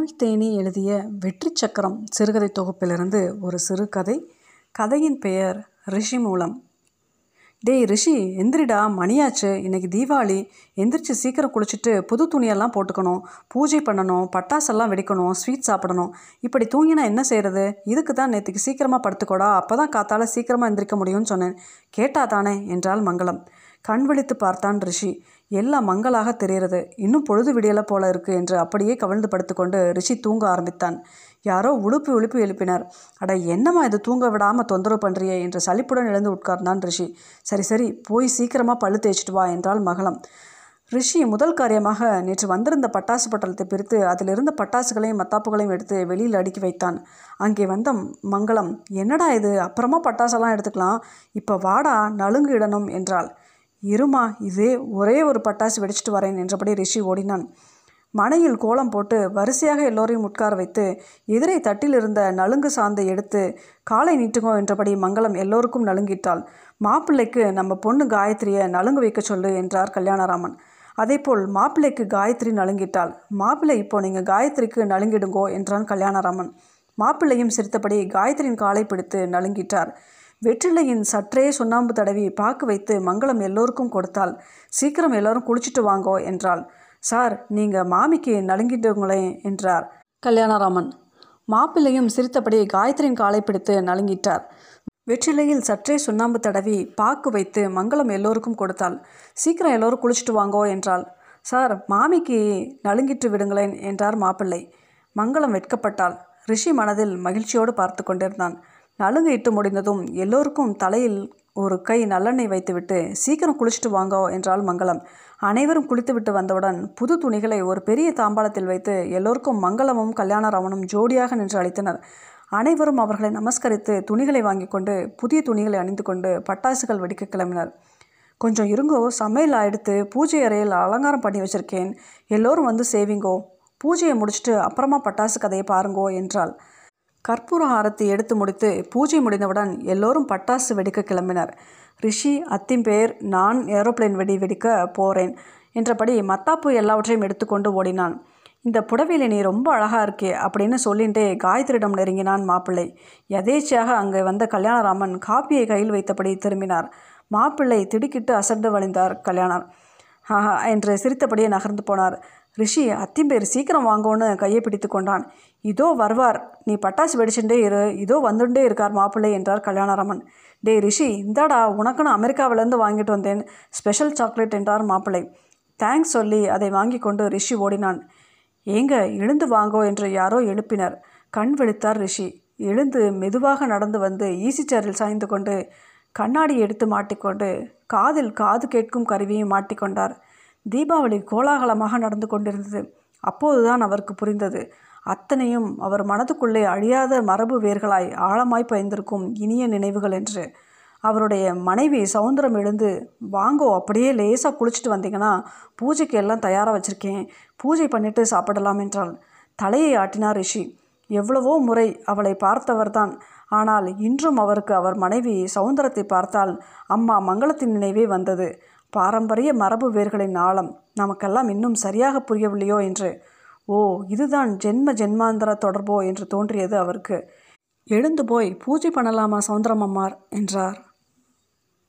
தமிழ் தேனி எழுதிய வெற்றிச் சக்கரம் சிறுகதை தொகுப்பிலிருந்து ஒரு சிறுகதை. கதையின் பெயர் ரிஷி மூலம். டேய் ரிஷி, எந்திரிடா, மணியாச்சு, இன்றைக்கி தீபாவளி, எந்திரிச்சு சீக்கிரம் குளிச்சுட்டு புது துணியெல்லாம் போட்டுக்கணும், பூஜை பண்ணணும், பட்டாசெல்லாம் வெடிக்கணும், ஸ்வீட் சாப்பிடணும். இப்படி தூங்கினா என்ன செய்கிறது? இதுக்கு தான் நேற்றுக்கு சீக்கிரமாக படுத்துக்கோடா, அப்போ தான் காத்தால் சீக்கிரமாக எந்திரிக்க முடியும்னு சொன்னேன். கேட்டா தானே என்றாள் மங்களம். கண் விழித்து பார்த்தான் ரிஷி. எல்லாம் மங்களாக தெரிகிறது, இன்னும் பொழுது விடியலை போல இருக்குது என்று அப்படியே கவிழ்ந்து படுத்துக்கொண்டு ரிஷி தூங்க ஆரம்பித்தான். யாரோ உழுப்பி எழுப்பினார். அட என்னம்மா இது, தூங்க விடாமல் தொந்தரவு பண்ணுறியே என்று சலிப்புடன் எழுந்து உட்கார்ந்தான் ரிஷி. சரி போய் சீக்கிரமாக பழு தேய்ச்சிட்டு வா என்றாள் மகளம். ரிஷி முதல் காரியமாக நேற்று வந்திருந்த பட்டாசு பட்டலத்தை பிரித்து அதிலிருந்த பட்டாசுகளையும் மத்தாப்புகளையும் எடுத்து வெளியில் அடுக்கி வைத்தான். அங்கே வந்த மங்களம், என்னடா இது, அப்புறமா பட்டாசெல்லாம் எடுத்துக்கலாம், இப்போ வாடா, நலுங்கு இடணும் என்றாள். இருமா, இதே ஒரு பட்டாசு வெடிச்சிட்டு வரேன் என்றபடி ரிஷி ஓடினான். மனையில் கோலம் போட்டு வரிசையாக எல்லோரையும் உட்கார வைத்து எதிரே தட்டில் இருந்த நலுங்கு சாந்தை எடுத்து காலை நீட்டுங்கோ என்றபடி மங்களம் எல்லோருக்கும் நலுங்கிட்டாள். மாப்பிள்ளைக்கு நம்ம பொண்ணு காயத்ரியை நலுங்கு வைக்க சொல்லு என்றார் கல்யாணராமன். அதேபோல் மாப்பிள்ளைக்கு காயத்ரி நலுங்கிட்டாள். மாப்பிள்ளை, இப்போ நீங்கள் காயத்ரிக்கு நலுங்கிடுங்கோ என்றான் கல்யாணராமன். மாப்பிள்ளையும் சிரித்தபடி காயத்ரியின் காலை பிடித்து நலுங்கிட்டார். வெற்றிலையின் சற்றே சுண்ணாம்பு தடவி பாக்கு வைத்து மங்களம் எல்லோருக்கும் கொடுத்தாள். சீக்கிரம் எல்லோரும் குளிச்சுட்டு வாங்கோ என்றாள். சார், நீங்கள் மாமிக்கு நலுங்கிட்டுங்களே என்றார் கல்யாணராமன். மாப்பிள்ளையும் சிரித்தபடி காயத்ரியின் காலை பிடித்து நலுங்கிட்டார். வெற்றிலையில் சற்றே சுண்ணாம்பு தடவி பாக்கு வைத்து மங்களம் எல்லோருக்கும் கொடுத்தாள். சீக்கிரம் எல்லோரும் குளிச்சுட்டு வாங்கோ என்றாள். சார், மாமிக்கு நலுங்கிட்டு விடுங்களேன் என்றார் மாப்பிள்ளை. மங்களம் வெட்கப்பட்டாள். ரிஷி மனதில் மகிழ்ச்சியோடு பார்த்து கொண்டிருந்தான். நலுங்கு இட்டு முடிந்ததும் எல்லோருக்கும் தலையில் ஒரு கை நல்லெண்ணெய் வைத்துவிட்டு சீக்கிரம் குளிச்சுட்டு வாங்கோ என்றாள் மங்களம். அனைவரும் குளித்துவிட்டு வந்தவுடன் புது துணிகளை ஒரு பெரிய தாம்பாளத்தில் வைத்து எல்லோருக்கும் மங்களமும் கல்யாணராமனும் ஜோடியாக நின்று அளித்தனர். அனைவரும் அவர்களை நமஸ்கரித்து துணிகளை வாங்கி கொண்டு புதிய துணிகளை அணிந்து கொண்டு பட்டாசுகள் வெடிக்க கிளம்பினர். கொஞ்சம் இருங்கோ, சமையல் எடுத்து பூஜை அறையில் அலங்காரம் பண்ணி வச்சிருக்கேன், எல்லோரும் வந்து சேவிங்கோ, பூஜையை முடிச்சுட்டு அப்புறமா பட்டாசு கதையை பாருங்கோ என்றாள். கற்பூர ஆரத்தி எடுத்து முடித்து பூஜை முடிந்தவுடன் எல்லோரும் பட்டாசு வெடிக்க கிளம்பினர். ரிஷி அத்திம்பேர், நான் ஏரோப்ளைன் வெடிக்க போகிறேன் என்றபடி மத்தாப்பு எல்லாவற்றையும் எடுத்துக்கொண்டு ஓடினான். இந்த புடவையில் நீ ரொம்ப அழகாக இருக்கே அப்படின்னு சொல்லிகிட்டே காயத்ரியிடம் நெருங்கினான் மாப்பிள்ளை. யதேச்சையாக அங்கே வந்த கல்யாணராமன் காப்பியை கையில் வைத்தபடி திரும்பினார். மாப்பிள்ளை திடுக்கிட்டு அசர்ந்து வழிந்தார் கல்யாணர் என்று சிரித்தபடியே நகர்ந்து போனார். ரிஷி அத்திம்பேர், சீக்கிரம் வாங்கோன்னு கையை பிடித்து கொண்டான். இதோ வருவார், நீ பட்டாசு வெடிச்சுட்டே இரு, இதோ வந்துட்டே இருக்கார் மாப்பிள்ளை என்றார் கல்யாணராமன். டே ரிஷி, இந்தாடா உனக்குன்னு அமெரிக்காவிலேருந்து வாங்கிட்டு வந்தேன், ஸ்பெஷல் சாக்லேட் என்றார் மாப்பிள்ளை. தேங்க்ஸ் சொல்லி அதை வாங்கி கொண்டு ரிஷி ஓடினான். ஏங்க எழுந்து வாங்கோ என்று யாரோ எழுப்பினர். கண் விழித்தார் ரிஷி. எழுந்து மெதுவாக நடந்து வந்து ஈசி சேரில் சாய்ந்து கொண்டு கண்ணாடி எடுத்து மாட்டிக்கொண்டு காதில் காது கேட்கும் கருவியும் மாட்டிக்கொண்டார். தீபாவளி கோலாகலமாக நடந்து கொண்டிருந்தது. அப்போதுதான் அவருக்கு புரிந்தது, அத்தனையும் அவர் மனதுக்குள்ளே அழியாத மரபு வேர்களாய் ஆழமாய் பயந்திருக்கும் இனிய நினைவுகள் என்று. அவருடைய மனைவி சௌந்தரம் எழுந்து, வாங்கோ, அப்படியே லேசாக குளிச்சுட்டு வந்தீங்கன்னா பூஜைக்கு எல்லாம் தயாராக வச்சுருக்கேன், பூஜை பண்ணிவிட்டு சாப்பிடலாம் என்றாள். தலையை ஆட்டினார் ரிஷி. எவ்வளவோ முறை அவளை பார்த்தவர்தான், ஆனால் இன்றும் அவருக்கு அவர் மனைவி சௌந்தரத்தை பார்த்தால் அம்மா மங்களத்தின் நினைவே வந்தது. பாரம்பரிய மரபு வேர்களின் ஆழம் நமக்கெல்லாம் இன்னும் சரியாக புரியவில்லையோ என்று. ஓ, இதுதான் ஜென்ம ஜென்மாந்திர தொடர்போ என்று தோன்றியது அவருக்கு. எழுந்து போய் பூஜை பண்ணலாமா சௌந்தரம்மார் என்றார்.